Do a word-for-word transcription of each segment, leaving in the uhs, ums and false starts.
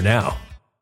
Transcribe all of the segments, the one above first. now.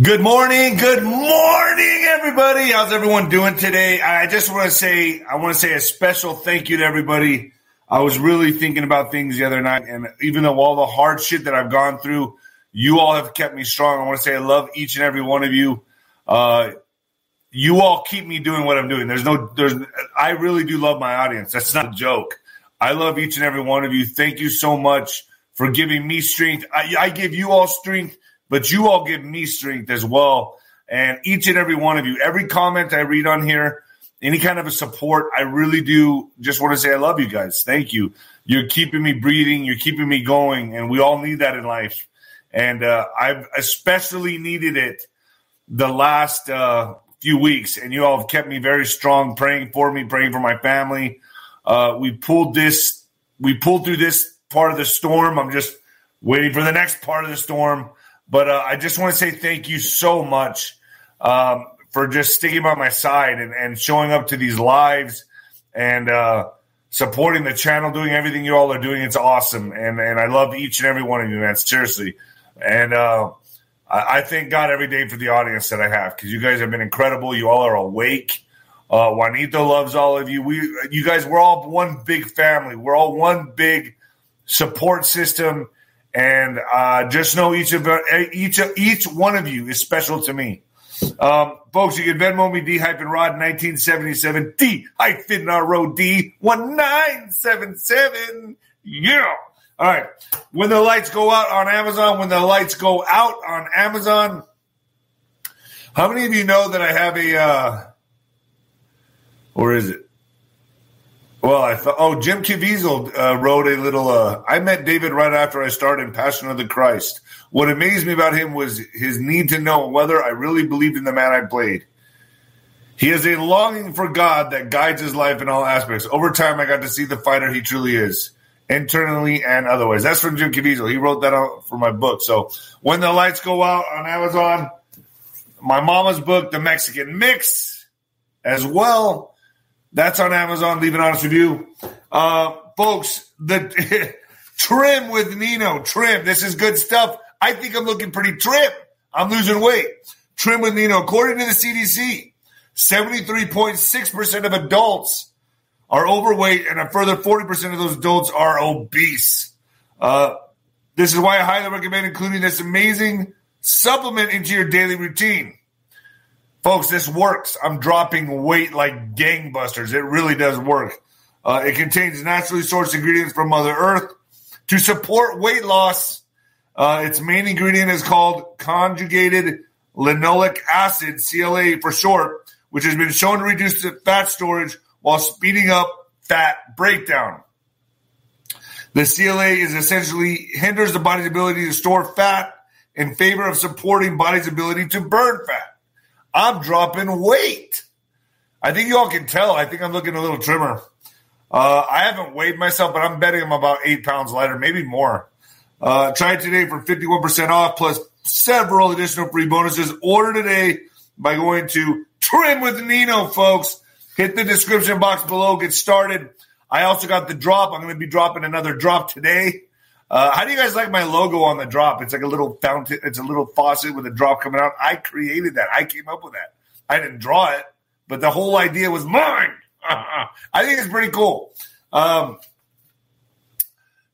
Good morning. Good morning, everybody. How's everyone doing today? I just want to say, I want to say a special thank you to everybody. I was really thinking about things the other night, and even though all the hard shit that I've gone through, you all have kept me strong. I want to say I love each and every one of you. Uh, you all keep me doing what I'm doing. There's no, there's, I really do love my audience. That's not a joke. I love each and every one of you. Thank you so much for giving me strength. I, I give you all strength, but you all give me strength as well. And each and every one of you, every comment I read on here, any kind of a support, I really do just want to say I love you guys. Thank you. You're keeping me breathing. You're keeping me going. And we all need that in life. And uh, I've especially needed it the last uh, few weeks. And you all have kept me very strong, praying for me, praying for my family. Uh, we pulled this, we pulled through this part of the storm. I'm just waiting for the next part of the storm. But uh, I just want to say thank you so much um, for just sticking by my side and, and showing up to these lives and uh, supporting the channel, doing everything you all are doing. It's awesome. And, and I love each and every one of you, man. Seriously. And uh, I, I thank God every day for the audience that I have, because you guys have been incredible. You all are awake. Uh, Juanito loves all of you. We, you guys, we're all one big family. We're all one big support system. And uh, just know each of each each one of you is special to me, um, folks. You can Venmo me D hyphen Rod nineteen seventy-seven D hyphen R O D nineteen seventy-seven. Yeah. All right. When the lights go out on Amazon, when the lights go out on Amazon, how many of you know that I have a, uh, or is it? Well, I thought, oh, Jim Caviezel uh, wrote a little, uh, I met David right after I started in Passion of the Christ. What amazed me about him was his need to know whether I really believed in the man I played. He has a longing for God that guides his life in all aspects. Over time, I got to see the fighter he truly is, internally and otherwise. That's from Jim Caviezel. He wrote that out for my book. So when the lights go out on Amazon, my mama's book, The Mexican Mix, as well. That's on Amazon. Leave an honest review. Uh, folks, the trim with Nino. Trim. This is good stuff. I think I'm looking pretty trim. I'm losing weight. Trim with Nino. According to the C D C, seventy-three point six percent of adults are overweight, and a further forty percent of those adults are obese. Uh, this is why I highly recommend including this amazing supplement into your daily routine. Folks, this works. I'm dropping weight like gangbusters. It really does work. Uh, it contains naturally sourced ingredients from Mother Earth to support weight loss. Uh, its main ingredient is called conjugated linoleic acid, C L A for short, which has been shown to reduce the fat storage while speeding up fat breakdown. The C L A is essentially hinders the body's ability to store fat in favor of supporting body's ability to burn fat. I'm dropping weight. I think you all can tell. I think I'm looking a little trimmer. Uh, I haven't weighed myself, but I'm betting I'm about eight pounds lighter, maybe more. Uh, try it today for fifty-one percent off, plus several additional free bonuses. Order today by going to Trim with Nino, folks. Hit the description box below. Get started. I also got the drop. I'm going to be dropping another drop today. Uh, how do you guys like my logo on the drop? It's like a little fountain. It's a little faucet with a drop coming out. I created that. I came up with that. I didn't draw it, but the whole idea was mine. I think it's pretty cool. Um,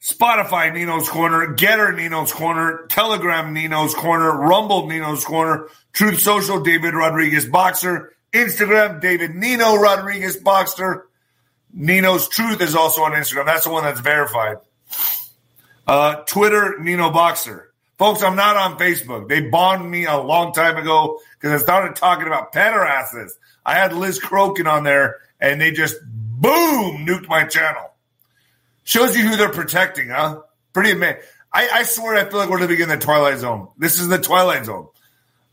Spotify, Nino's Corner. Getter, Nino's Corner. Telegram, Nino's Corner. Rumble, Nino's Corner. Truth Social, David Rodriguez Boxer. Instagram, David Nino Rodriguez Boxster. Nino's Truth is also on Instagram. That's the one that's verified. Uh, Twitter, Nino Boxer. Folks, I'm not on Facebook. They banned me a long time ago because I started talking about pederasses. I had Liz Crokin on there, and they just, boom, nuked my channel. Shows you who they're protecting, huh? Pretty amazing. I, I swear I feel like we're living in the Twilight Zone. This is the Twilight Zone.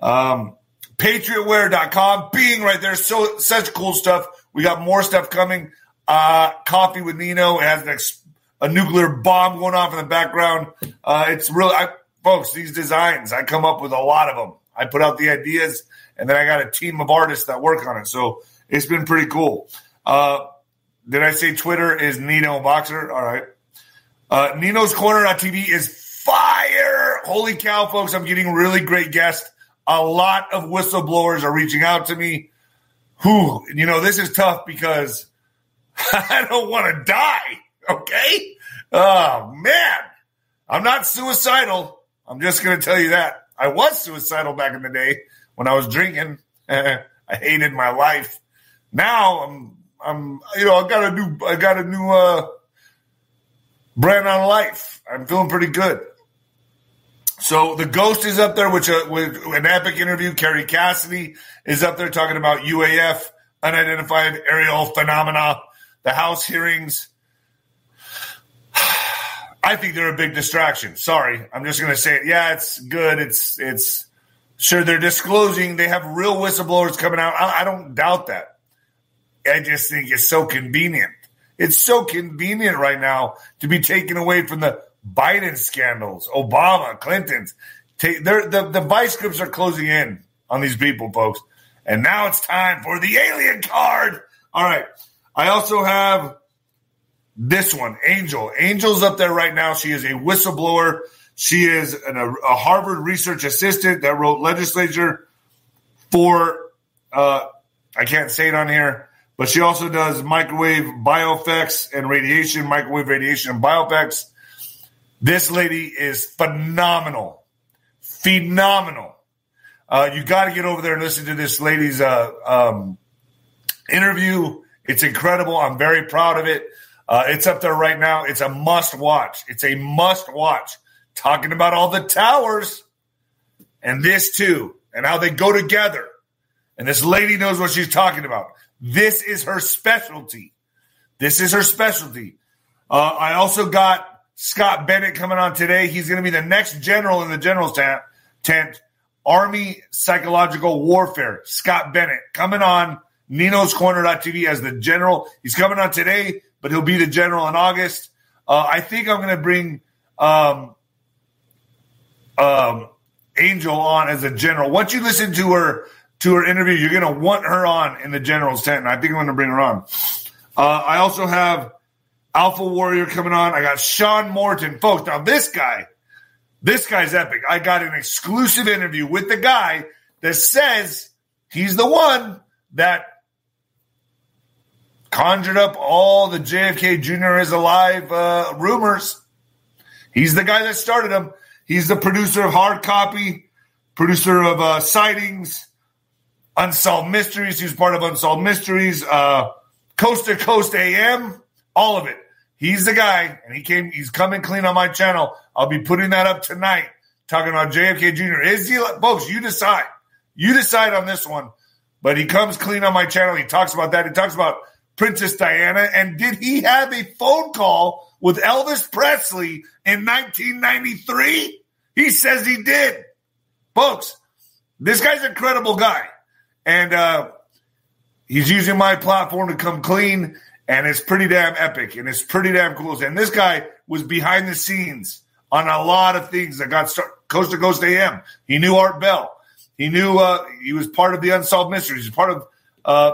Um, patriot wear dot com, being right there. So such cool stuff. We got more stuff coming. Uh, Coffee with Nino. It has an ex- a nuclear bomb going off in the background. Uh, it's really, I, folks, these designs, I come up with a lot of them. I put out the ideas, and then I got a team of artists that work on it. So it's been pretty cool. Uh, did I say Twitter is Nino Boxer? All right. Uh, Nino's Corner dot t v is fire. Holy cow, folks. I'm getting really great guests. A lot of whistleblowers are reaching out to me. Whew, you know, this is tough because I don't want to die, okay? Oh, man. I'm not suicidal. I'm just going to tell you that. I was suicidal back in the day when I was drinking. I hated my life. Now I'm, I'm, you know, I got a new, I got a new uh, brand on life. I'm feeling pretty good. So the Ghost is up there, which uh, with an epic interview. Carrie Cassidy is up there talking about U A F, unidentified aerial phenomena, the House hearings. I think they're a big distraction. Sorry, I'm just going to say it. Yeah, it's good. It's it's sure they're disclosing. They have real whistleblowers coming out. I, I don't doubt that. I just think it's so convenient. It's so convenient right now to be taken away from the Biden scandals, Obama, Clinton's. Take, the, the vice grips are closing in on these people, folks. And now it's time for the alien card. All right. I also have this one, Angel. Angel's up there right now. She is a whistleblower. She is an, a, a Harvard research assistant that wrote legislature for, uh, I can't say it on here, but she also does microwave bioeffects and radiation, microwave radiation and bioeffects. This lady is phenomenal. Phenomenal. Uh, you got to get over there and listen to this lady's uh, um, interview. It's incredible. I'm very proud of it. Uh, it's up there right now. It's a must watch. It's a must watch. Talking about all the towers and this too and how they go together. And this lady knows what she's talking about. This is her specialty. This is her specialty. Uh, I also got Scott Bennett coming on today. He's going to be the next general in the general's tent, tent, Army Psychological Warfare. Scott Bennett coming on Nino's Corner dot t v as the general. He's coming on today, but he'll be the general in August. Uh, I think I'm going to bring um, um, Angel on as a general. Once you listen to her to her interview, you're going to want her on in the general's tent, and I think I'm going to bring her on. Uh, I also have Alpha Warrior coming on. I got Sean Morton. Folks, now this guy, this guy's epic. I got an exclusive interview with the guy that says he's the one that conjured up all the J F K Junior is alive uh, rumors. He's the guy that started them. He's the producer of Hard Copy, producer of uh, Sightings, Unsolved Mysteries. He's part of Unsolved Mysteries, uh, Coast to Coast A M, all of it. He's the guy, and he came. He's coming clean on my channel. I'll be putting that up tonight, talking about J F K Junior Is he, folks? You decide. You decide on this one. But he comes clean on my channel. He talks about that. He talks about Princess Diana. And did he have a phone call with Elvis Presley in nineteen ninety-three? He says he did. Folks, this guy's an incredible guy. And uh, he's using my platform to come clean. And it's pretty damn epic, and it's pretty damn cool. And this guy was behind the scenes on a lot of things that got started. Coast to Coast A M. He knew Art Bell. He knew uh, he was part of the Unsolved Mysteries. He's part of uh,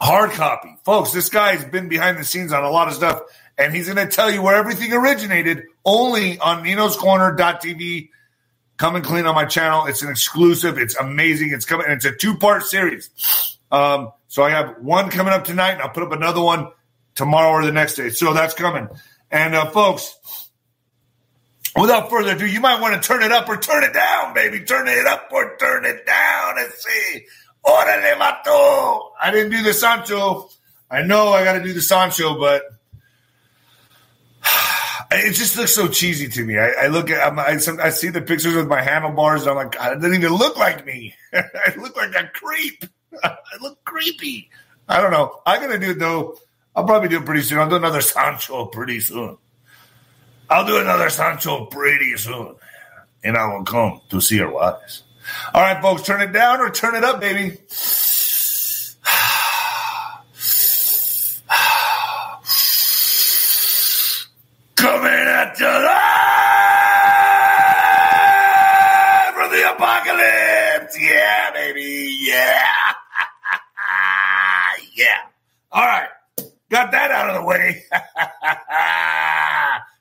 Hard Copy. Folks, this guy's been behind the scenes on a lot of stuff, and he's going to tell you where everything originated only on ninos corner dot t v. Come and clean on my channel. It's an exclusive. It's amazing. It's coming, and it's a two-part series. Um, so I have one coming up tonight, and I'll put up another one tomorrow or the next day. So that's coming. And, uh, folks, without further ado, you might want to turn it up or turn it down, baby. Turn it up or turn it down. Let's see. Orale, vato. I didn't do the Sancho. I know I got to do the Sancho, but it just looks so cheesy to me. I, I look at, I'm, I, I see the pictures with my handlebars, and I'm like, God, it doesn't even look like me. I look like a creep. I look creepy. I don't know. I'm going to do it, though. I'll probably do it pretty soon. I'll do another Sancho pretty soon. I'll do another Sancho pretty soon, and I will come to see her lies. All right, folks, turn it down or turn it up, baby. Coming at you live from the apocalypse. Yeah, baby. Yeah. Yeah. All right. Got that out of the way.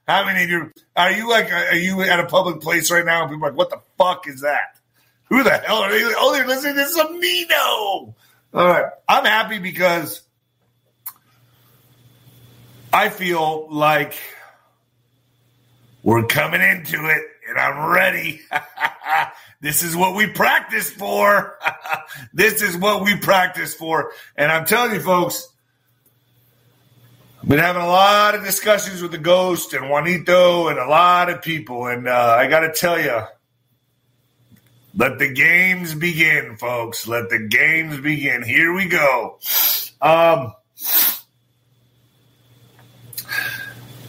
How many of you are you like? Are you at a public place right now? And people are like, what the fuck is that? Who the hell are they? Oh, they're listening to some Nino. All right. I'm happy because I feel like we're coming into it, and I'm ready. This is what we practice for. This is what we practice for. And I'm telling you, folks, I've been having a lot of discussions with the Ghost and Juanito and a lot of people. And uh, I got to tell you, let the games begin, folks. Let the games begin. Here we go. Um,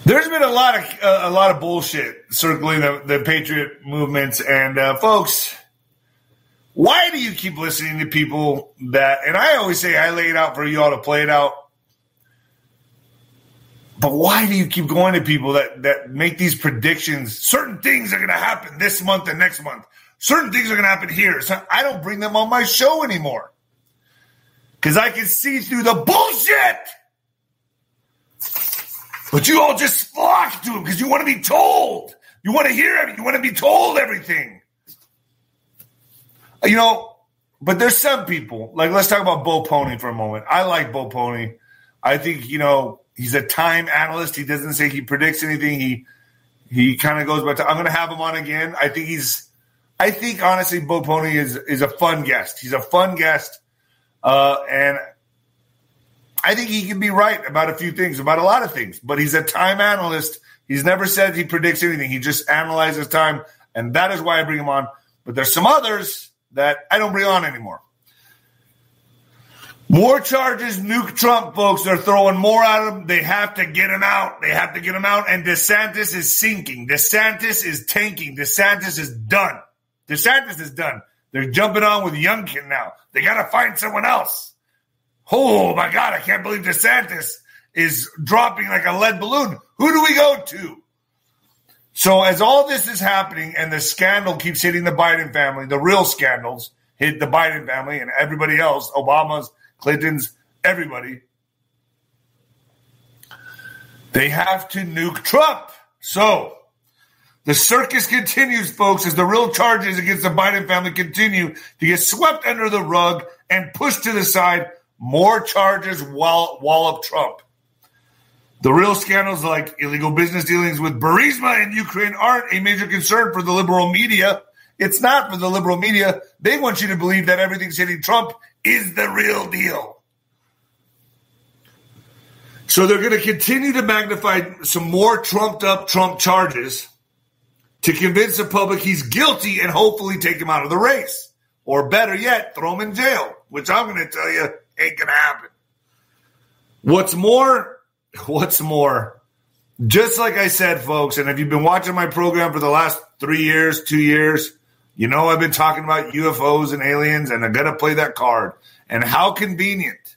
there's been a lot of uh, a lot of bullshit circling the, the patriot movements, and uh, folks, why do you keep listening to people that? And I always say I lay it out for you all to play it out, but why do you keep going to people that that make these predictions? Certain things are going to happen this month and next month. Certain things are going to happen here. So I don't bring them on my show anymore because I can see through the bullshit. But you all just flock to them because you want to be told. You want to hear everything. You want to be told everything. You know, but there's some people. Like, let's talk about Bo Pony for a moment. I like Bo Pony. I think, you know, he's a time analyst. He doesn't say he predicts anything. He he kind of goes by time. I'm going to have him on again. I think he's... I think, honestly, Bo Pony is, is a fun guest. He's a fun guest. Uh, and I think he can be right about a few things, about a lot of things. But he's a time analyst. He's never said he predicts anything. He just analyzes time. And that is why I bring him on. But there's some others that I don't bring on anymore. More charges, nuke Trump, folks. They're throwing more at him. They have to get him out. They have to get him out. And DeSantis is sinking. DeSantis is tanking. DeSantis is done. DeSantis is done. They're jumping on with Youngkin now. They got to find someone else. Oh, my God. I can't believe DeSantis is dropping like a lead balloon. Who do we go to? So as all this is happening and the scandal keeps hitting the Biden family, the real scandals hit the Biden family and everybody else, Obama's, Clinton's, everybody, they have to nuke Trump. So the circus continues, folks, as the real charges against the Biden family continue to get swept under the rug and pushed to the side. More charges wall- wallop Trump. The real scandals like illegal business dealings with Burisma in Ukraine aren't a major concern for the liberal media. It's not for the liberal media. They want you to believe that everything's hitting Trump is the real deal. So they're going to continue to magnify some more trumped-up Trump charges to convince the public he's guilty and hopefully take him out of the race. Or better yet, throw him in jail, which I'm going to tell you ain't going to happen. What's more, what's more, just like I said, folks, and if you've been watching my program for the last three years, two years, you know I've been talking about U F Os and aliens, and I'm going to play that card. And how convenient.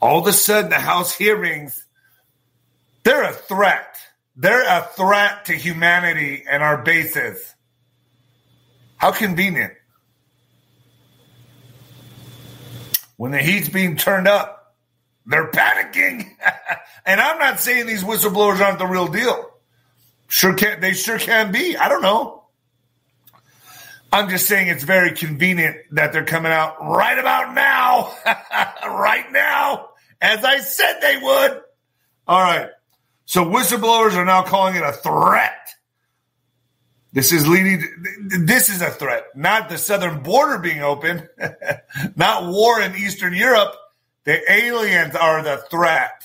All of a sudden, the House hearings, they're a threat. They're a threat to humanity and our bases. How convenient. When the heat's being turned up, they're panicking. And I'm not saying these whistleblowers aren't the real deal. Sure can, they sure can be. I don't know. I'm just saying it's very convenient that they're coming out right about now. Right now. As I said they would. All right. So whistleblowers are now calling it a threat. This is leading to, this is a threat, not the southern border being open, not war in Eastern Europe. The aliens are the threat.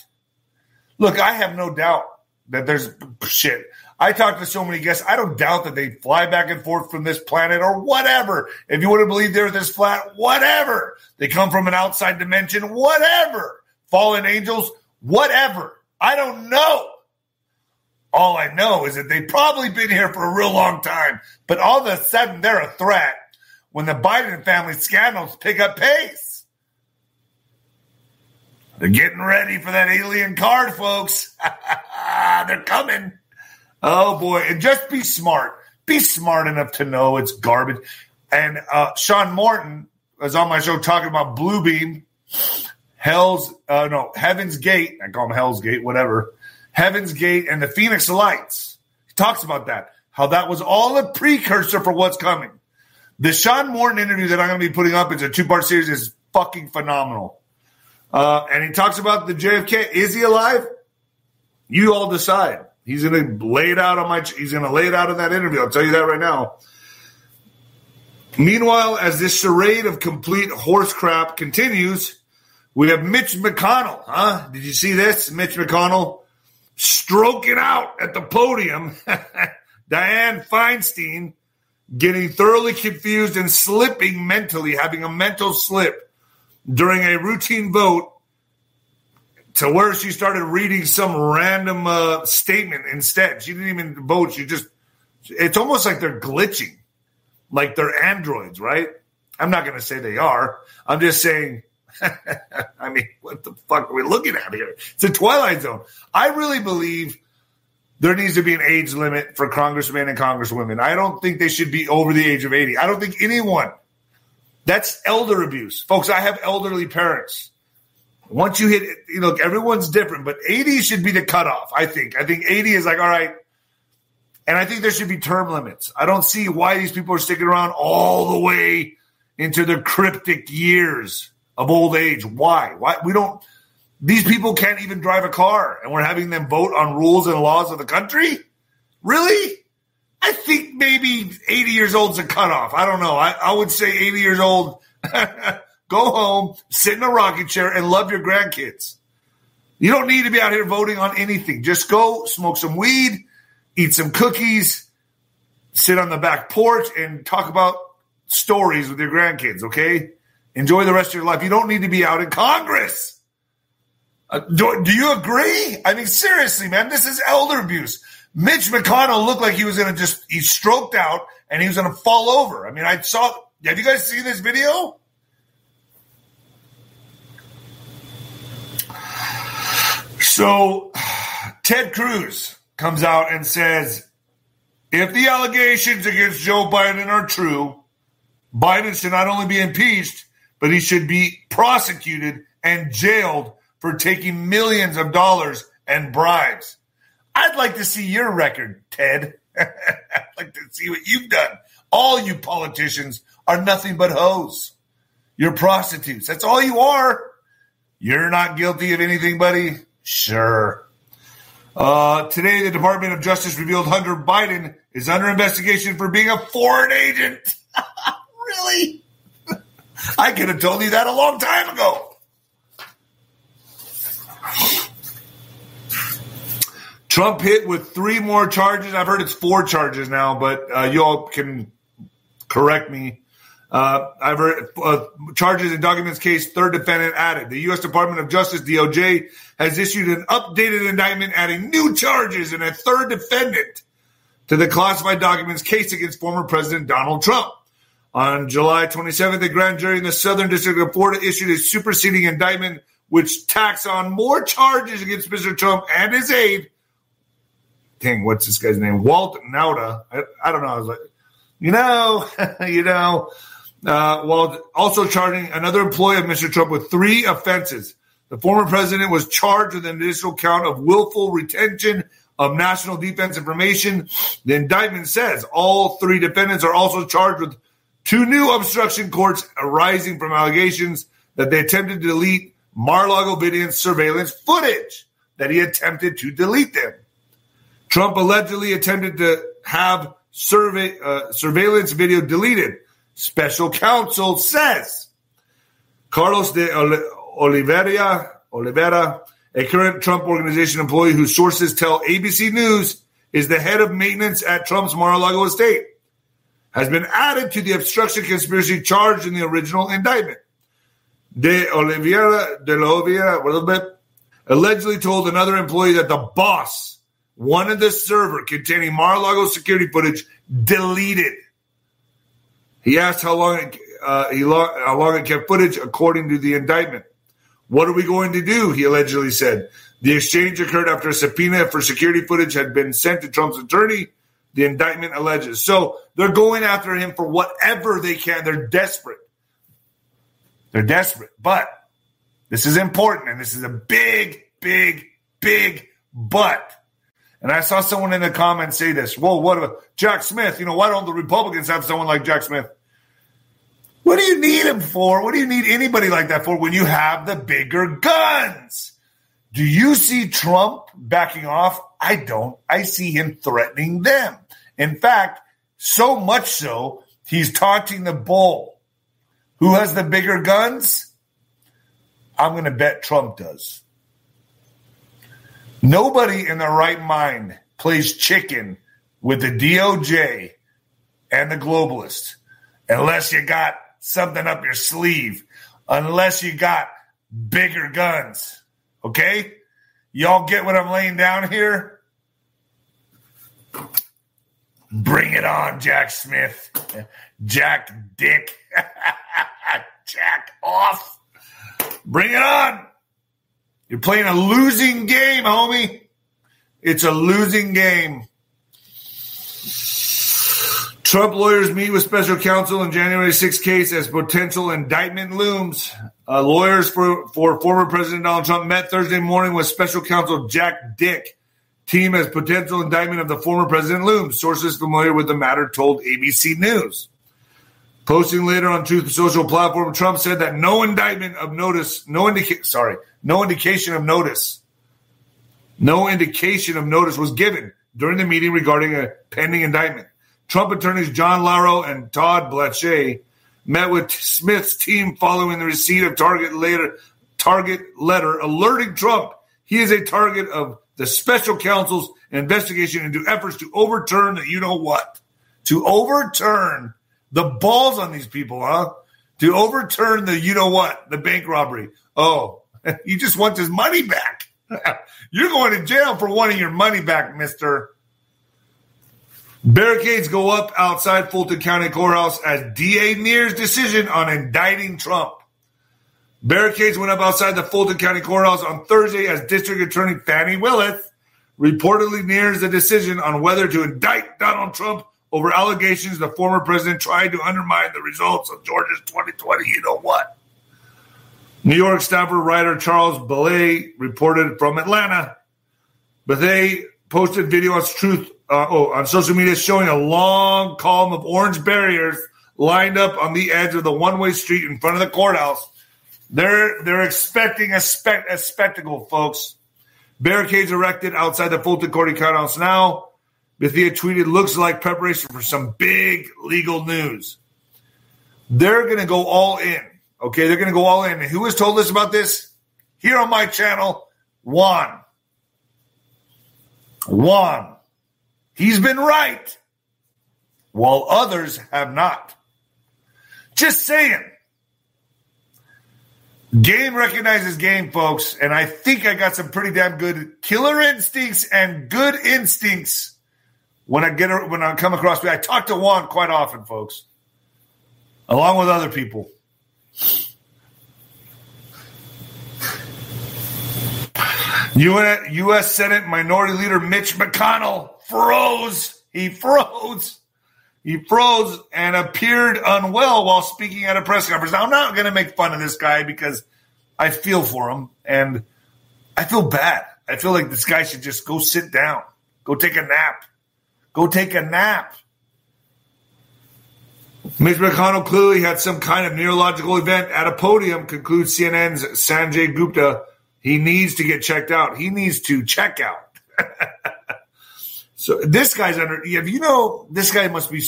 Look, I have no doubt that there's shit. I talked to so many guests. I don't doubt that they fly back and forth from this planet or whatever. If you want to believe they're this flat, whatever. They come from an outside dimension, whatever. Fallen angels, whatever. I don't know. All I know is that they've probably been here for a real long time, but all of a sudden they're a threat when the Biden family scandals pick up pace. They're getting ready for that alien card, folks. They're coming. Oh, boy. And just be smart. Be smart enough to know it's garbage. And uh, Sean Morton was on my show talking about Bluebeam, Hell's, uh, no, Heaven's Gate. I call him Hell's Gate, whatever. Heaven's Gate and the Phoenix Lights. He talks about that, how that was all a precursor for what's coming. The Sean Morton interview that I'm going to be putting up, it's a two-part series, is fucking phenomenal. Uh, and he talks about the J F K. Is he alive? You all decide. He's going to lay it out on my. He's going to lay it out in that interview. I'll tell you that right now. Meanwhile, as this charade of complete horse crap continues, we have Mitch McConnell. Huh? Did you see this? Mitch McConnell stroking out at the podium. Dianne Feinstein getting thoroughly confused and slipping mentally, having a mental slip during a routine vote, to where she started reading some random uh, statement instead. She didn't even vote. She just, it's almost like they're glitching, like they're androids, right? I'm not going to say they are. I'm just saying, I mean, what the fuck are we looking at here? It's a Twilight Zone. I really believe there needs to be an age limit for congressmen and congresswomen. I don't think they should be over the age of eighty. I don't think anyone. That's elder abuse. Folks, I have elderly parents. Once you hit, you know, look, everyone's different, but eighty should be the cutoff, I think. I think eighty is like, all right. And I think there should be term limits. I don't see why these people are sticking around all the way into their cryptic years of old age. Why? Why? We don't, these people can't even drive a car, and we're having them vote on rules and laws of the country? Really? I think maybe eighty years old is a cutoff. I don't know. I, I would say eighty years old. Go home, sit in a rocking chair, and love your grandkids. You don't need to be out here voting on anything. Just go smoke some weed, eat some cookies, sit on the back porch, and talk about stories with your grandkids, okay? Enjoy the rest of your life. You don't need to be out in Congress. Uh, do, do you agree? I mean, seriously, man, this is elder abuse. Mitch McConnell looked like he was going to just, he stroked out, and he was going to fall over. I mean, I saw, have you guys seen this video? So Ted Cruz comes out and says, if the allegations against Joe Biden are true, Biden should not only be impeached, but he should be prosecuted and jailed for taking millions of dollars and bribes. I'd like to see your record, Ted. I'd like to see what you've done. All you politicians are nothing but hoes. You're prostitutes. That's all you are. You're not guilty of anything, buddy. Sure. Uh, today, the Department of Justice revealed Hunter Biden is under investigation for being a foreign agent. Really? I could have told you that a long time ago. Trump hit with three more charges. I've heard it's four charges now, but uh, you all can correct me. Uh, I've heard uh, charges in documents case, third defendant added. The U S Department of Justice, D O J, has issued an updated indictment adding new charges and a third defendant to the classified documents case against former President Donald Trump. On July twenty-seventh, the grand jury in the Southern District of Florida issued a superseding indictment which tacks on more charges against Mister Trump and his aide. Dang, what's this guy's name? Walt Nauta. I, I don't know. I was like, you know, you know. Uh, while also charging another employee of Mister Trump with three offenses. The former president was charged with an additional count of willful retention of national defense information. The indictment says all three defendants are also charged with two new obstruction counts arising from allegations that they attempted to delete Mar-a-Lago Vidian's surveillance footage, that he attempted to delete them. Trump allegedly attempted to have survey, uh, surveillance video deleted. Special counsel says Carlos de Oliveira, Oliveira, a current Trump Organization employee whose sources tell A B C News is the head of maintenance at Trump's Mar-a-Lago estate, has been added to the obstruction conspiracy charge in the original indictment. De Oliveira, de Oliveira, a little bit, allegedly told another employee that the boss one of the server containing Mar-a-Lago security footage deleted. He asked how long it, uh, he lo- how long it kept footage according to the indictment. What are we going to do, he allegedly said. The exchange occurred after a subpoena for security footage had been sent to Trump's attorney, the indictment alleges. So they're going after him for whatever they can. They're desperate. They're desperate. But this is important, and this is a big, big, big but. And I saw someone in the comments say this. Whoa, what about Jack Smith? You know, why don't the Republicans have someone like Jack Smith? What do you need him for? What do you need anybody like that for when you have the bigger guns? Do you see Trump backing off? I don't. I see him threatening them. In fact, so much so, he's taunting the bull. Who has the bigger guns? I'm going to bet Trump does. Nobody in their right mind plays chicken with the D O J and the globalists unless you got something up your sleeve, unless you got bigger guns. Okay? Y'all get what I'm laying down here? Bring it on, Jack Smith. Jack Dick. Jack off. Bring it on. You're playing a losing game, homie. It's a losing game. Trump lawyers meet with special counsel in January sixth case as potential indictment looms. Uh, lawyers for, for former President Donald Trump met Thursday morning with special counsel Jack Dick. Team as potential indictment of the former president looms. Sources familiar with the matter told A B C News. Posting later on Truth Social platform, Trump said that no indictment of notice, no indica- sorry, no indication of notice, no indication of notice was given during the meeting regarding a pending indictment. Trump attorneys John Lauro and Todd Blaché met with Smith's team following the receipt of target later target letter alerting Trump he is a target of the special counsel's investigation into efforts to overturn the you know what, to overturn. The balls on these people, huh? To overturn the you-know-what, the bank robbery. Oh, you just want his money back. You're going to jail for wanting your money back, mister. Barricades go up outside Fulton County Courthouse as D A nears decision on indicting Trump. Barricades went up outside the Fulton County Courthouse on Thursday as District Attorney Fani Willis reportedly nears the decision on whether to indict Donald Trump over allegations the former president tried to undermine the results of Georgia's twenty twenty you-know-what. New York staffer writer Charles Belay reported from Atlanta, but they posted video on, truth, uh, oh, on social media showing a long column of orange barriers lined up on the edge of the one-way street in front of the courthouse. They're, they're expecting a, spe- a spectacle, folks. Barricades erected outside the Fulton County Courthouse now. Bethia tweeted, looks like preparation for some big legal news. They're going to go all in. Okay, they're going to go all in. And who has told us about this? Here on my channel, Juan. Juan. He's been right, while others have not. Just saying. Game recognizes game, folks. And I think I got some pretty damn good killer instincts and good instincts. When I get when I come across, I talk to Juan quite often, folks, along with other people. U S Senate Minority Leader Mitch McConnell froze. He froze. He froze and appeared unwell while speaking at a press conference. Now, I'm not going to make fun of this guy because I feel for him and I feel bad. I feel like this guy should just go sit down, go take a nap. Go take a nap. Mitch McConnell clearly had some kind of neurological event at a podium, concludes C N N's Sanjay Gupta. He needs to get checked out. He needs to check out. So this guy's under, if you know, this guy must be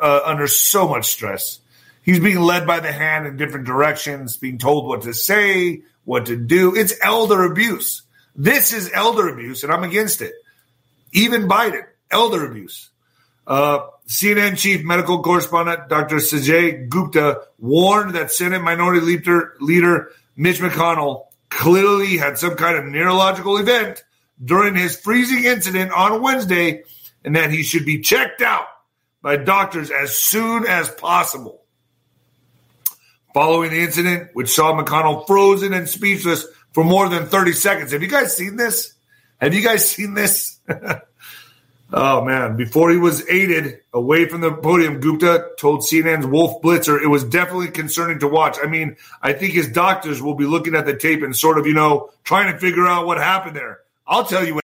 uh, under so much stress. He's being led by the hand in different directions, being told what to say, what to do. It's elder abuse. This is elder abuse, and I'm against it. Even Biden. Elder abuse. Uh, C N N chief medical correspondent Doctor Sanjay Gupta warned that Senate Minority Leader, leader Mitch McConnell clearly had some kind of neurological event during his freezing incident on Wednesday and that he should be checked out by doctors as soon as possible. Following the incident, with Sean McConnell frozen and speechless for more than thirty seconds. Have you guys seen this? Have you guys seen this? Oh, man. Before he was aided away from the podium, Gupta told C N N's Wolf Blitzer it was definitely concerning to watch. I mean, I think his doctors will be looking at the tape and sort of, you know, trying to figure out what happened there. I'll tell you what.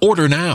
Order now.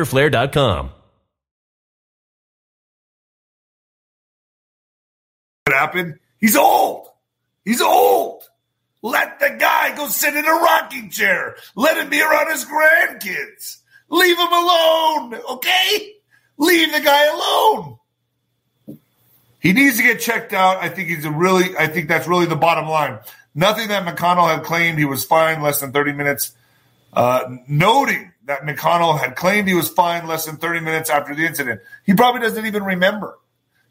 flare dot com. What happened? He's old. He's old. Let the guy go sit in a rocking chair. Let him be around his grandkids. Leave him alone, okay? Leave the guy alone. He needs to get checked out. I think he's a really, I think that's really the bottom line. Nothing that McConnell had claimed he was fined less than thirty minutes. Uh, noting that McConnell had claimed he was fined less than thirty minutes after the incident. He probably doesn't even remember.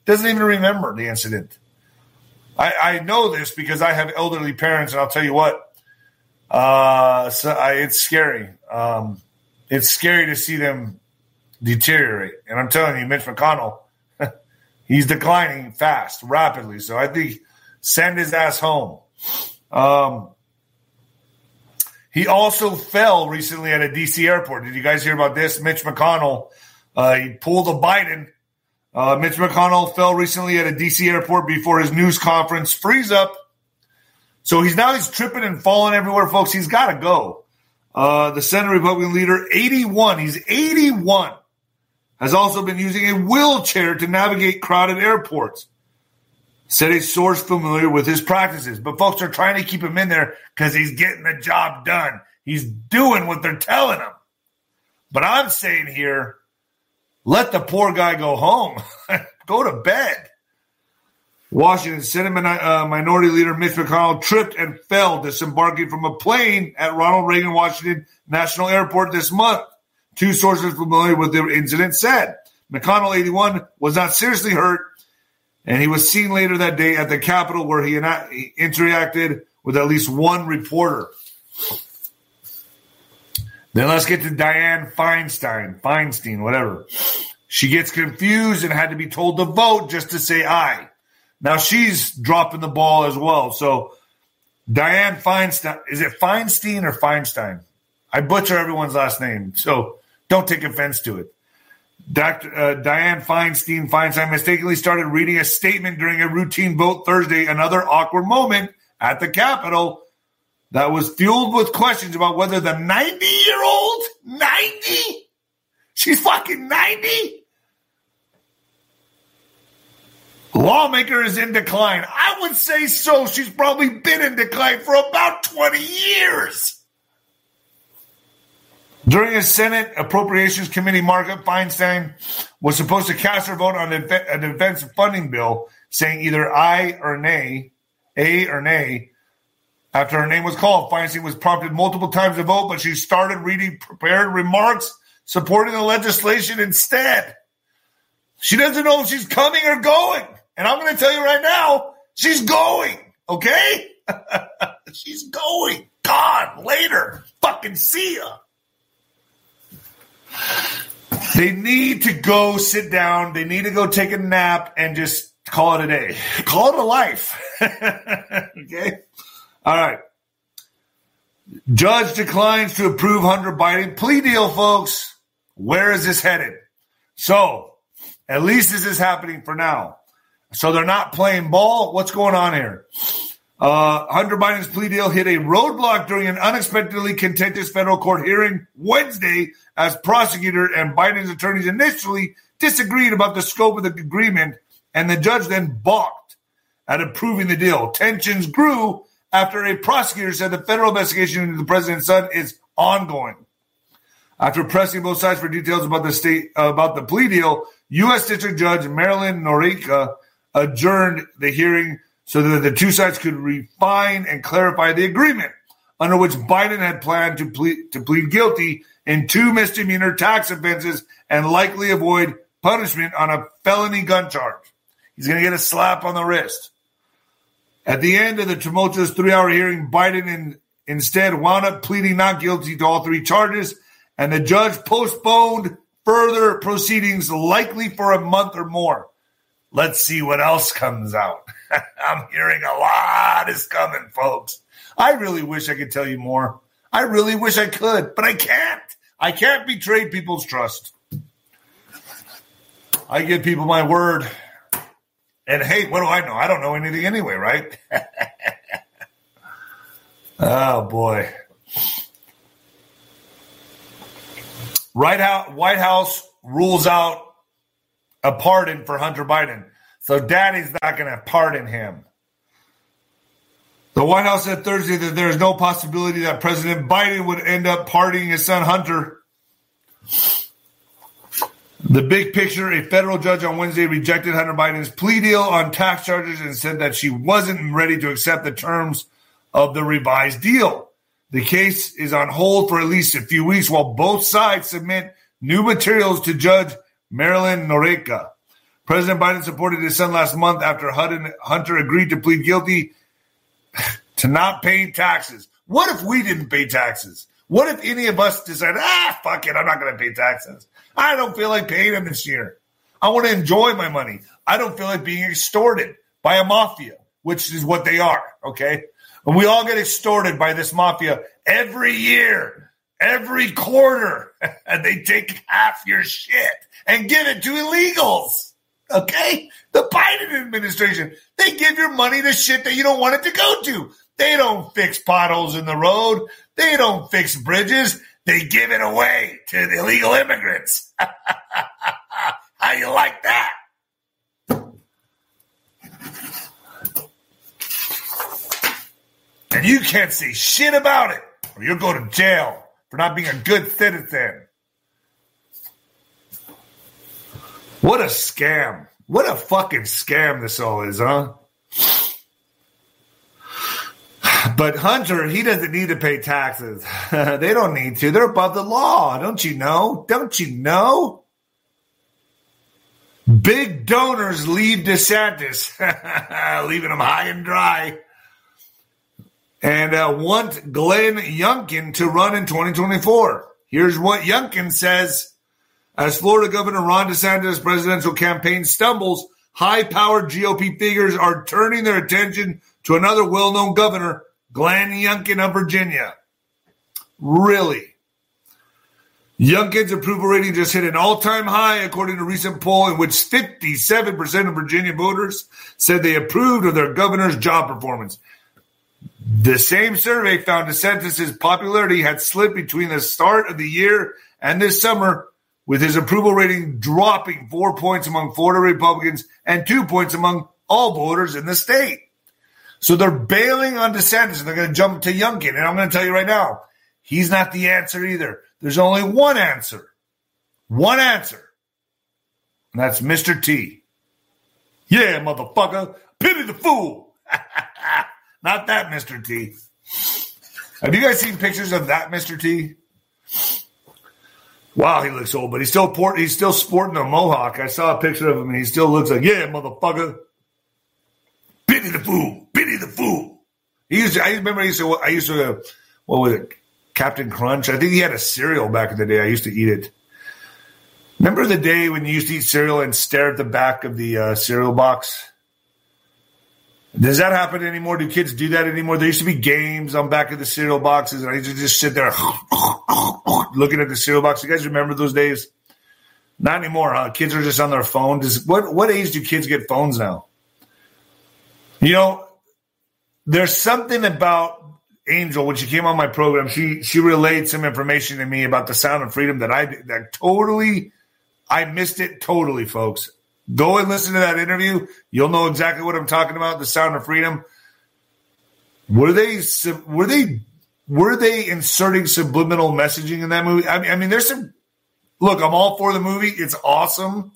Doesn't even remember the incident. I, I know this because I have elderly parents, and I'll tell you what, uh, so I, it's scary. Um, it's scary to see them deteriorate. And I'm telling you, Mitch McConnell, he's declining fast, rapidly. So I think send his ass home. Um, He also fell recently at a D C airport. Did you guys hear about this? Mitch McConnell, uh, he pulled a Biden. Uh, Mitch McConnell fell recently at a D C airport before his news conference freeze up. So he's now he's tripping and falling everywhere, folks. He's got to go. Uh, the Senate Republican leader, eighty-one, he's eighty-one, has also been using a wheelchair to navigate crowded airports. said a source familiar with his practices. But folks are trying to keep him in there because he's getting the job done. He's doing what they're telling him. But I'm saying here, let the poor guy go home. Go to bed. Washington Senate uh, Minority Leader Mitch McConnell tripped and fell disembarking from a plane at Ronald Reagan Washington National Airport this month. Two sources familiar with the incident said McConnell, eighty-one, was not seriously hurt, and he was seen later that day at the Capitol where he, ina- he interacted with at least one reporter. Then let's get to Dianne Feinstein, Feinstein, whatever. She gets confused and had to be told to vote just to say aye. Now she's dropping the ball as well. So Dianne Feinstein, is it Feinstein or Feinstein? I butcher everyone's last name, so don't take offense to it. Doctor Uh, Dianne Feinstein Feinstein mistakenly started reading a statement during a routine vote Thursday, another awkward moment at the Capitol that was fueled with questions about whether the ninety-year-old, ninety? She's fucking ninety? Lawmaker is in decline. I would say so. She's probably been in decline for about twenty years. During his Senate Appropriations Committee markup, Feinstein was supposed to cast her vote on a defense funding bill, saying either aye or nay, A or nay. After her name was called, Feinstein was prompted multiple times to vote, but she started reading prepared remarks supporting the legislation instead. She doesn't know if she's coming or going. And I'm going to tell you right now, she's going, okay? She's going. God, later. Fucking see ya. They need to go sit down. They need to go take a nap and just call it a day. Call it a life. Okay? All right. Judge declines to approve Hunter Biden plea deal, folks. Where is this headed? So, at least this is happening for now. So they're not playing ball. What's going on here? Uh, Hunter Biden's plea deal hit a roadblock during an unexpectedly contentious federal court hearing Wednesday as prosecutor and Biden's attorneys initially disagreed about the scope of the agreement, and the judge then balked at approving the deal. Tensions grew after a prosecutor said the federal investigation into the president's son is ongoing. After pressing both sides for details about the state uh, about the plea deal, U S District Judge Marilyn Noreika adjourned the hearing so that the two sides could refine and clarify the agreement under which Biden had planned to plead, to plead guilty in two misdemeanor tax offenses and likely avoid punishment on a felony gun charge. He's going to get a slap on the wrist. At the end of the tumultuous three-hour hearing, Biden in, instead wound up pleading not guilty to all three charges, and the judge postponed further proceedings likely for a month or more. Let's see what else comes out. I'm hearing a lot is coming, folks. I really wish I could tell you more. I really wish I could, but I can't. I can't betray people's trust. I give people my word. And hey, what do I know? I don't know anything anyway, right? Oh, boy. Right out, White House rules out a pardon for Hunter Biden. So daddy's not going to pardon him. The White House said Thursday that there is no possibility that President Biden would end up pardoning his son Hunter. The big picture, a federal judge on Wednesday rejected Hunter Biden's plea deal on tax charges and said that she wasn't ready to accept the terms of the revised deal. The case is on hold for at least a few weeks while both sides submit new materials to Judge Marilyn Noreika. President Biden supported his son last month after Hunter agreed to plead guilty to not paying taxes. What if we didn't pay taxes? What if any of us decided, ah, fuck it, I'm not going to pay taxes. I don't feel like paying them this year. I want to enjoy my money. I don't feel like being extorted by a mafia, which is what they are, okay? And we all get extorted by this mafia every year, every quarter. And they take half your shit and give it to illegals. Okay? The Biden administration, they give your money to shit that you don't want it to go to. They don't fix potholes in the road. They don't fix bridges. They give it away to the illegal immigrants. How you like that? and you can't say shit about it, or you'll go to jail for not being a good citizen. What a scam. What a fucking scam this all is, huh? But Hunter, he doesn't need to pay taxes. They don't need to. They're above the law. Don't you know? Don't you know? Big donors leave DeSantis, leaving him high and dry. And uh, want Glenn Youngkin to run in twenty twenty-four. Here's what Youngkin says. As Florida Governor Ron DeSantis' presidential campaign stumbles, high-powered G O P figures are turning their attention to another well-known governor, Glenn Youngkin of Virginia. Really? Youngkin's approval rating just hit an all-time high, according to a recent poll in which fifty-seven percent of Virginia voters said they approved of their governor's job performance. The same survey found DeSantis' popularity had slipped between the start of the year and this summer, with his approval rating dropping four points among Florida Republicans and two points among all voters in the state. So they're bailing on DeSantis, and they're going to jump to Youngkin. And I'm going to tell you right now, he's not the answer either. There's only one answer. One answer. And that's Mister T. Yeah, motherfucker. Pity the fool. Not that Mister T. Have you guys seen pictures of that Mister T? Wow, he looks old, but he's still port- he's still sporting a mohawk. I saw a picture of him, and he still looks like, yeah, motherfucker. Pity the fool. Pity the fool. He used to, I remember I used to, I used to, what was it, Captain Crunch? I think he had a cereal back in the day. I used to eat it. Remember the day when you used to eat cereal and stare at the back of the uh, cereal box? Does that happen anymore? Do kids do that anymore? There used to be games on back of the cereal boxes, and I used to just sit there looking at the cereal box. You guys remember those days? Not anymore, huh? Kids are just on their phone. Does, what, what age do kids get phones now? You know, there's something about Angel. When she came on my program, she she relayed some information to me about the Sound of Freedom that I that totally, I missed it totally, folks. Go and listen to that interview. You'll know exactly what I'm talking about. The Sound of Freedom. Were they were they were they inserting subliminal messaging in that movie? I mean, I mean, there's some. Look, I'm all for the movie. It's awesome.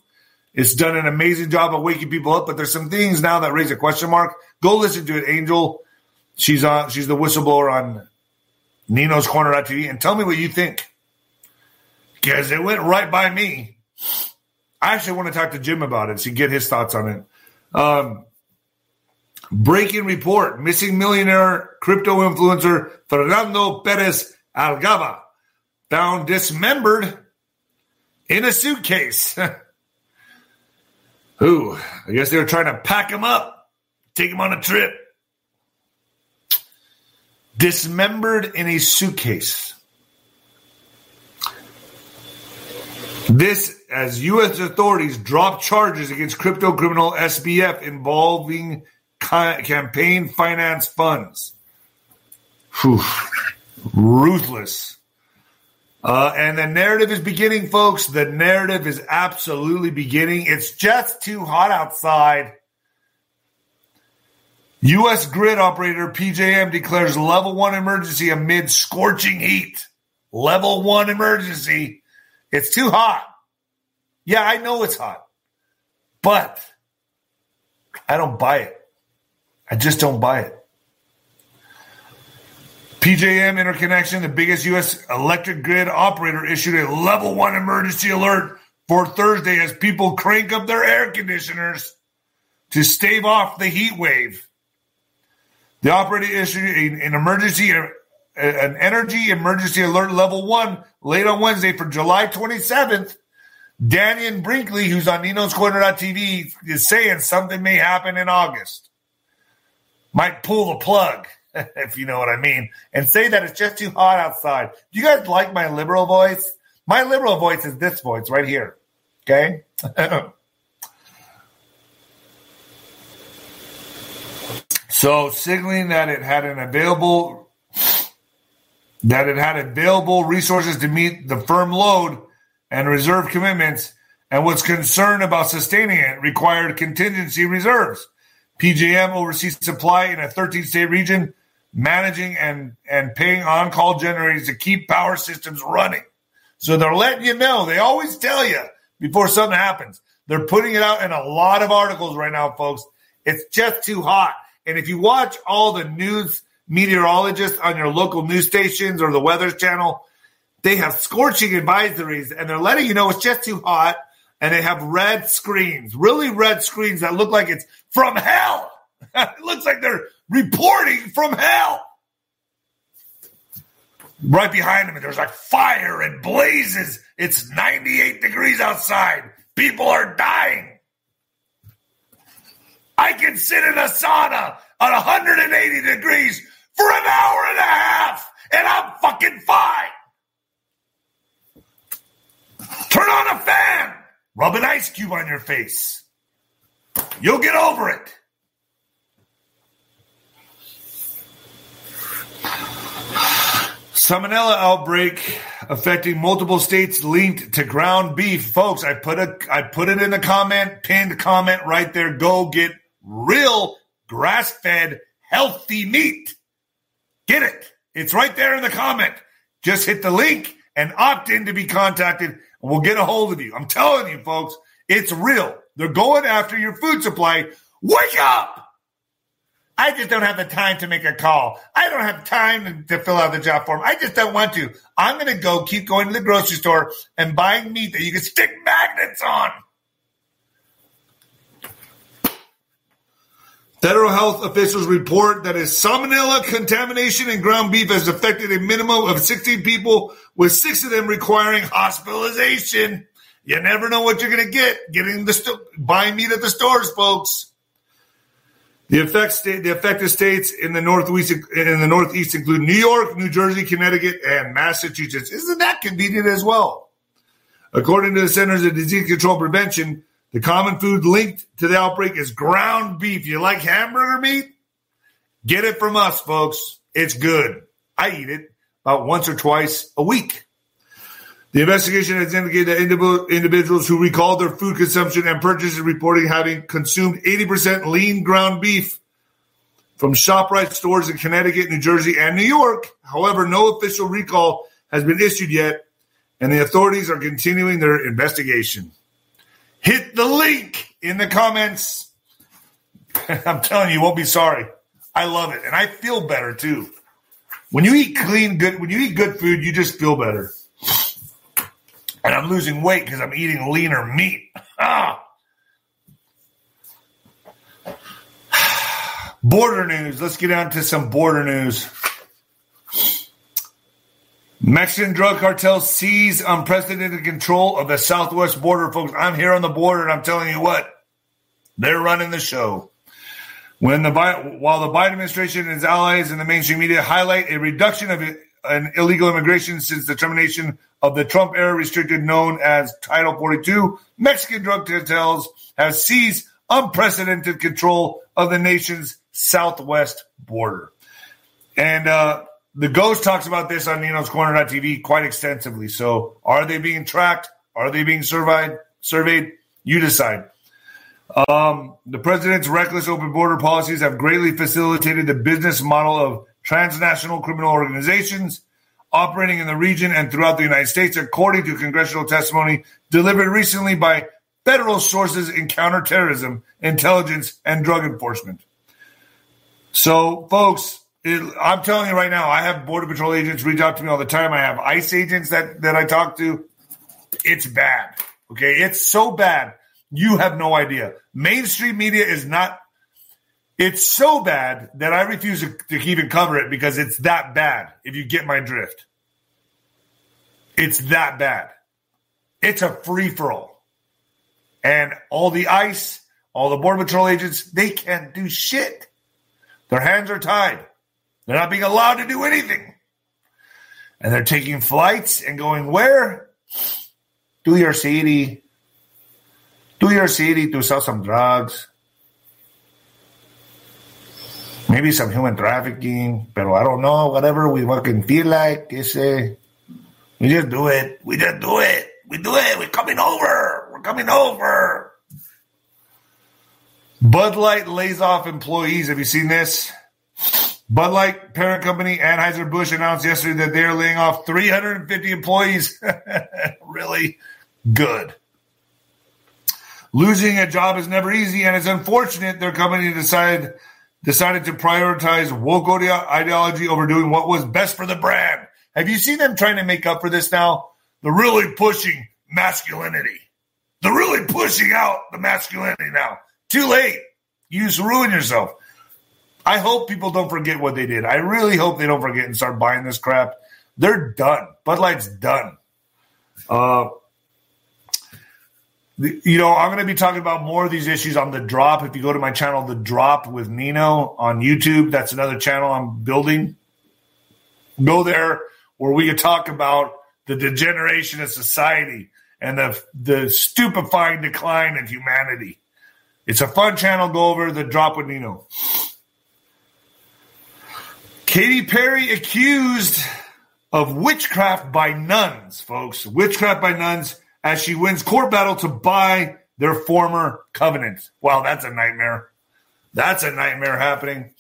It's done an amazing job of waking people up, but there's some things now that raise a question mark. Go listen to it, Angel. She's on. She's the whistleblower on Nino's Corner dot T V, and tell me what you think, because it went right by me. I actually want to talk to Jim about it, so you get his thoughts on it. Um, breaking report, missing millionaire crypto influencer Fernando Perez Algaba found dismembered in a suitcase. Ooh, I guess they were trying to pack him up, take him on a trip. Dismembered in a suitcase. This, as U S authorities drop charges against crypto criminal S B F involving ca- campaign finance funds. Whew. Ruthless. Uh, and the narrative is beginning, folks. The narrative is absolutely beginning. It's just too hot outside. U S grid operator P J M declares level one emergency amid scorching heat. Level one emergency. It's too hot. Yeah, I know it's hot. But I don't buy it. I just don't buy it. P J M Interconnection, the biggest U S electric grid operator, issued a level one emergency alert for Thursday as people crank up their air conditioners to stave off the heat wave. The operator issued an emergency An energy emergency alert level one late on Wednesday for July twenty-seventh. Danian Brinkley, who's on Nino's Corner dot T V, is saying something may happen in August. Might pull the plug, if you know what I mean, and say that it's just too hot outside. Do you guys like my liberal voice? My liberal voice is this voice right here. Okay? So, signaling that it had an available... that it had available resources to meet the firm load and reserve commitments and was concerned about sustaining it required contingency reserves. P J M oversees supply in a thirteen-state region managing and, and paying on-call generators to keep power systems running. So they're letting you know. They always tell you before something happens. They're putting it out in a lot of articles right now, folks. It's just too hot. And if you watch all the news meteorologists on your local news stations or the Weather Channel, they have scorching advisories, and they're letting you know it's just too hot, and they have red screens, really red screens that look like it's from hell. It looks like they're reporting from hell. Right behind them, there's like fire and blazes. It's ninety-eight degrees outside. People are dying. I can sit in a sauna at one hundred eighty degrees for an hour and a half, and I'm fucking fine. Turn on a fan. Rub an ice cube on your face. You'll get over it. Salmonella outbreak affecting multiple states linked to ground beef. Folks, I put a I put it in the comment, pinned comment right there. Go get real grass-fed healthy meat. Get it. It's right there in the comment. Just hit the link and opt in to be contacted, and we'll get a hold of you. I'm telling you, folks, it's real. They're going after your food supply. Wake up! I just don't have the time to make a call. I don't have time to fill out the job form. I just don't want to. I'm going to go keep going to the grocery store and buying meat that you can stick magnets on. Federal health officials report that a salmonella contamination in ground beef has affected a minimum of sixteen people, with six of them requiring hospitalization. You never know what you're going to get getting the st- buying meat at the stores, folks. The effects the affected states in the northeast in the northeast include New York, New Jersey, Connecticut, and Massachusetts. Isn't that convenient as well? According to the Centers for Disease Control Prevention, the common food linked to the outbreak is ground beef. You like hamburger meat? Get it from us, folks. It's good. I eat it about once or twice a week. The investigation has indicated that indiv- individuals who recalled their food consumption and purchases reporting having consumed eighty percent lean ground beef from ShopRite stores in Connecticut, New Jersey, and New York. However, no official recall has been issued yet, and the authorities are continuing their investigation. Hit the link in the comments. I'm telling you, you won't be sorry. I love it, and I feel better, too. When you eat clean, good, when you eat good food, you just feel better. And I'm losing weight because I'm eating leaner meat. Ah. Border news. Let's get down to some border news. Mexican drug cartels seize unprecedented control of the southwest border. Folks, I'm here on the border, and I'm telling you what. They're running the show. When the While the Biden administration and its allies in the mainstream media highlight a reduction of it, and illegal immigration since the termination of the Trump era restricted known as Title forty-two, Mexican drug cartels have seized unprecedented control of the nation's southwest border. And uh, the Ghost talks about this on Nino's Corner dot T V quite extensively. So are they being tracked? Are they being surveyed? Surveyed? You decide. Um, the president's reckless open border policies have greatly facilitated the business model of transnational criminal organizations operating in the region and throughout the United States, according to congressional testimony delivered recently by federal sources in counterterrorism, intelligence, and drug enforcement. So, folks, it, I'm telling you right now, I have Border Patrol agents reach out to me all the time. I have ICE agents that, that I talk to. It's bad, okay? It's so bad, you have no idea. Mainstream media is not... It's so bad that I refuse to, to even cover it because it's that bad, if you get my drift. It's that bad. It's a free-for-all. And all the ICE, all the Border Patrol agents, they can't do shit. Their hands are tied. They're not being allowed to do anything. And they're taking flights and going where? To your city. To your city to sell some drugs. Maybe some human trafficking, but I don't know, whatever we fucking feel like. It's, uh, we just do it. We just do it. We do it. We're coming over. We're coming over. Bud Light lays off employees. Have you seen this? Bud Light parent company Anheuser-Busch announced yesterday that they are laying off three hundred fifty employees. Really good. Losing a job is never easy, and it's unfortunate their company decided decided to prioritize woke ideology over doing what was best for the brand. Have you seen them trying to make up for this now? They're really pushing masculinity. They're really pushing out the masculinity now. Too late. You just ruin yourself. I hope people don't forget what they did. I really hope they don't forget and start buying this crap. They're done. Bud Light's done. Uh, the, you know, I'm going to be talking about more of these issues on The Drop. If you go to my channel, The Drop with Nino on YouTube, that's another channel I'm building. Go there where we can talk about the degeneration of society and the, the stupefying decline of humanity. It's a fun channel. Go over The Drop with Nino. Katy Perry accused of witchcraft by nuns, folks. Witchcraft by nuns as she wins court battle to buy their former covenant. Wow, that's a nightmare. That's a nightmare happening.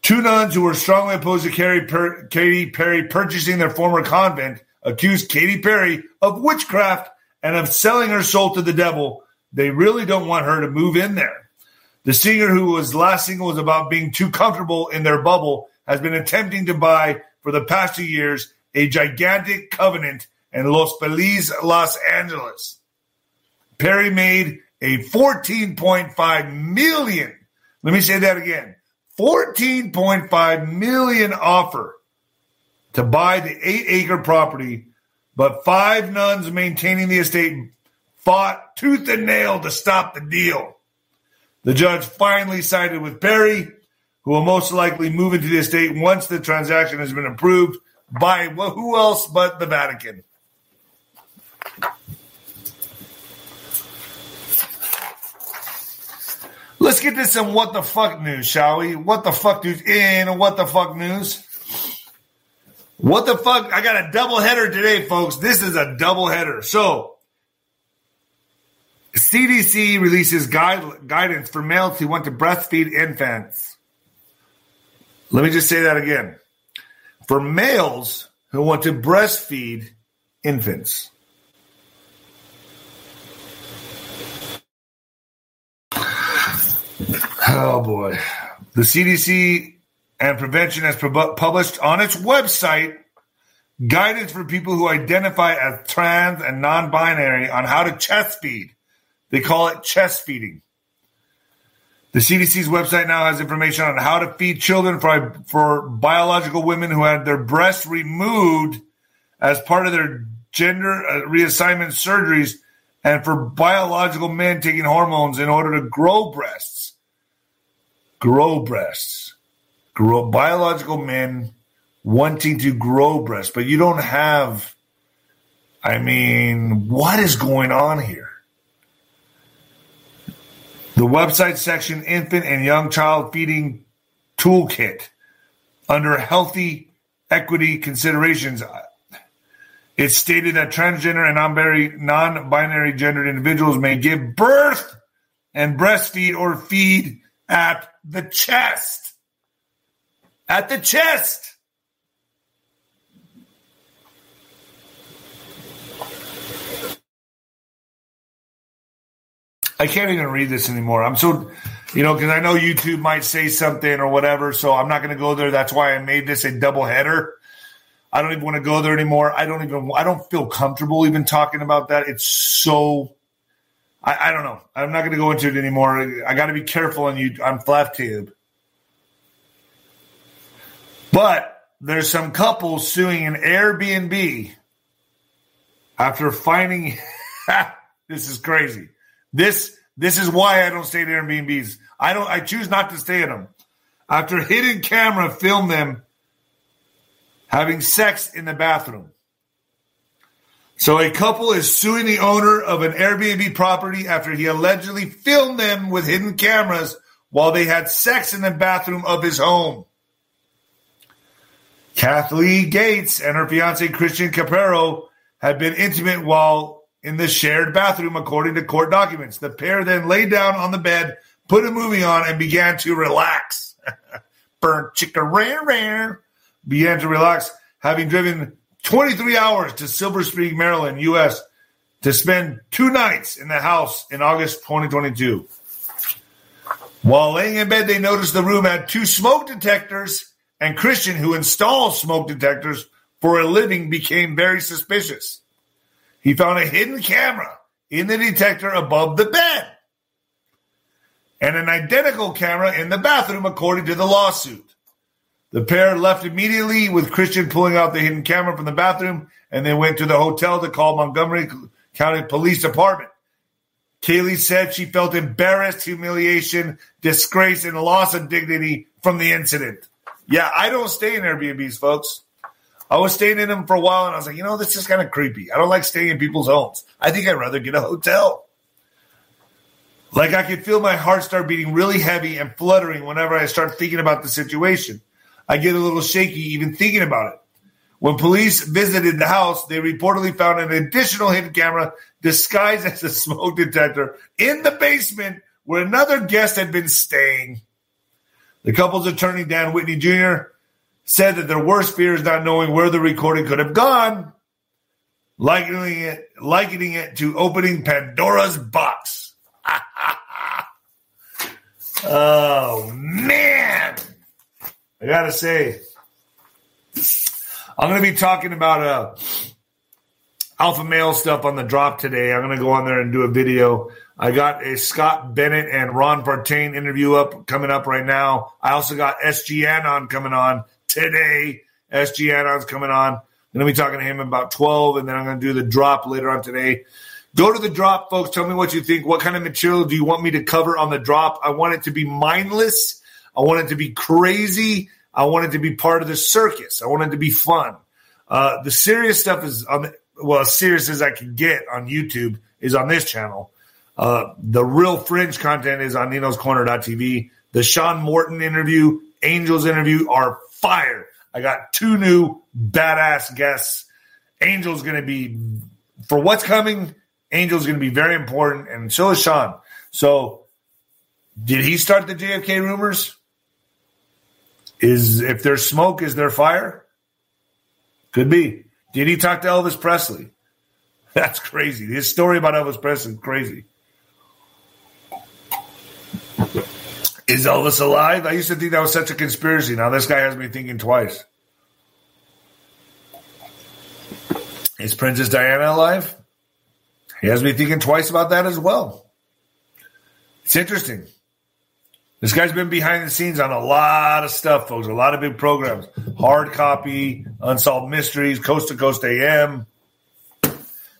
Two nuns who were strongly opposed to Katy per- Katy Perry purchasing their former convent accused Katy Perry of witchcraft and of selling her soul to the devil. They really don't want her to move in there. The singer, who was last single was about being too comfortable in their bubble, has been attempting to buy for the past two years a gigantic covenant in Los Feliz, Los Angeles. Perry made a fourteen point five million dollars. Let me say that again. fourteen point five million dollars offer to buy the eight-acre property, but five nuns maintaining the estate fought tooth and nail to stop the deal. The judge finally sided with Perry, who will most likely move into the estate once the transaction has been approved by, well, who else but the Vatican. Let's get to some what the fuck news, shall we? What the fuck news in what the fuck news. What the fuck? I got a double header today, folks. This is a double header. So, C D C releases guide, guidance for males who want to breastfeed infants. Let me just say that again. For males who want to breastfeed infants. Oh, boy. The C D C and Prevention has pub- published on its website guidance for people who identify as trans and non-binary on how to chest feed. They call it chest feeding. The C D C's website now has information on how to feed children for, for biological women who had their breasts removed as part of their gender reassignment surgeries and for biological men taking hormones in order to grow breasts. Grow breasts. Grow biological men wanting to grow breasts. But you don't have, I mean, what is going on here? The website section, Infant and Young Child Feeding Toolkit, under healthy equity considerations, it stated that transgender and non-binary gendered individuals may give birth and breastfeed or feed at the chest. At the chest. I can't even read this anymore. I'm so, you know, because I know YouTube might say something or whatever, so I'm not going to go there. That's why I made this a doubleheader. I don't even want to go there anymore. I don't even, I don't feel comfortable even talking about that. It's so, I, I don't know. I'm not going to go into it anymore. I got to be careful on you on FlappTube. But there's some couples suing an Airbnb after finding, this is crazy. This this is why I don't stay at Airbnbs. I don't. I choose not to stay at them. After hidden camera filmed them having sex in the bathroom. So a couple is suing the owner of an Airbnb property after he allegedly filmed them with hidden cameras while they had sex in the bathroom of his home. Kathleen Gates and her fiancé Christian Caparo had been intimate while in the shared bathroom, according to court documents. The pair then lay down on the bed, put a movie on, and began to relax. burnt chicka rare rare, began to relax, having driven twenty-three hours to Silver Spring, Maryland, U S, to spend two nights in the house in August twenty twenty-two. While laying in bed, they noticed the room had two smoke detectors, and Christian, who installs smoke detectors for a living, became very suspicious. He found a hidden camera in the detector above the bed and an identical camera in the bathroom, according to the lawsuit. The pair left immediately, with Christian pulling out the hidden camera from the bathroom, and they went to the hotel to call Montgomery County Police Department. Kaylee said she felt embarrassed, humiliation, disgrace, and loss of dignity from the incident. Yeah, I don't stay in Airbnbs, folks. I was staying in them for a while, and I was like, you know, this is kind of creepy. I don't like staying in people's homes. I think I'd rather get a hotel. Like, I could feel my heart start beating really heavy and fluttering whenever I start thinking about the situation. I get a little shaky even thinking about it. When police visited the house, they reportedly found an additional hidden camera disguised as a smoke detector in the basement where another guest had been staying. The couple's attorney, Dan Whitney Junior, said that their worst fear is not knowing where the recording could have gone, likening it, likening it to opening Pandora's box. Oh, man. I got to say, I'm going to be talking about uh, alpha male stuff on the drop today. I'm going to go on there and do a video. I got a Scott Bennett and Ron Partain interview up coming up right now. I also got S G Anon coming on today. S G Anon's coming on. I'm going to be talking to him about twelve, and then I'm going to do the drop later on today. Go to the drop, folks. Tell me what you think. What kind of material do you want me to cover on the drop? I want it to be mindless. I want it to be crazy. I want it to be part of the circus. I want it to be fun. Uh, the serious stuff is, on the, well, as serious as I can get on YouTube is on this channel. Uh, the real fringe content is on Nino's Corner dot T V. The Sean Morton interview, Angel's interview are fire. I got two new badass guests. Angel's going to be, for what's coming, Angel's going to be very important, and so is Sean. So did he start the J F K rumors? Is if there's smoke, is there fire? Could be. Did he talk to Elvis Presley? That's crazy. His story about Elvis Presley is crazy. Is Elvis alive? I used to think that was such a conspiracy. Now this guy has me thinking twice. Is Princess Diana alive? He has me thinking twice about that as well. It's interesting. This guy's been behind the scenes on a lot of stuff, folks, a lot of big programs. Hard Copy, Unsolved Mysteries, Coast to Coast A M.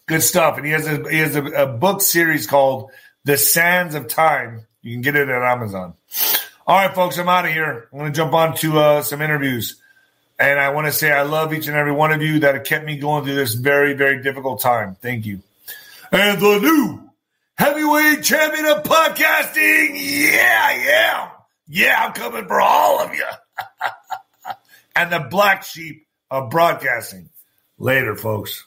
Good stuff. And he has a, he has a, a book series called The Sands of Time. You can get it at Amazon. All right, folks, I'm out of here. I'm going to jump on to uh, some interviews. And I want to say I love each and every one of you that have kept me going through this very, very difficult time. Thank you. And the new heavyweight champion of podcasting. Yeah, yeah. Yeah, I'm coming for all of you. And the black sheep of broadcasting. Later, folks.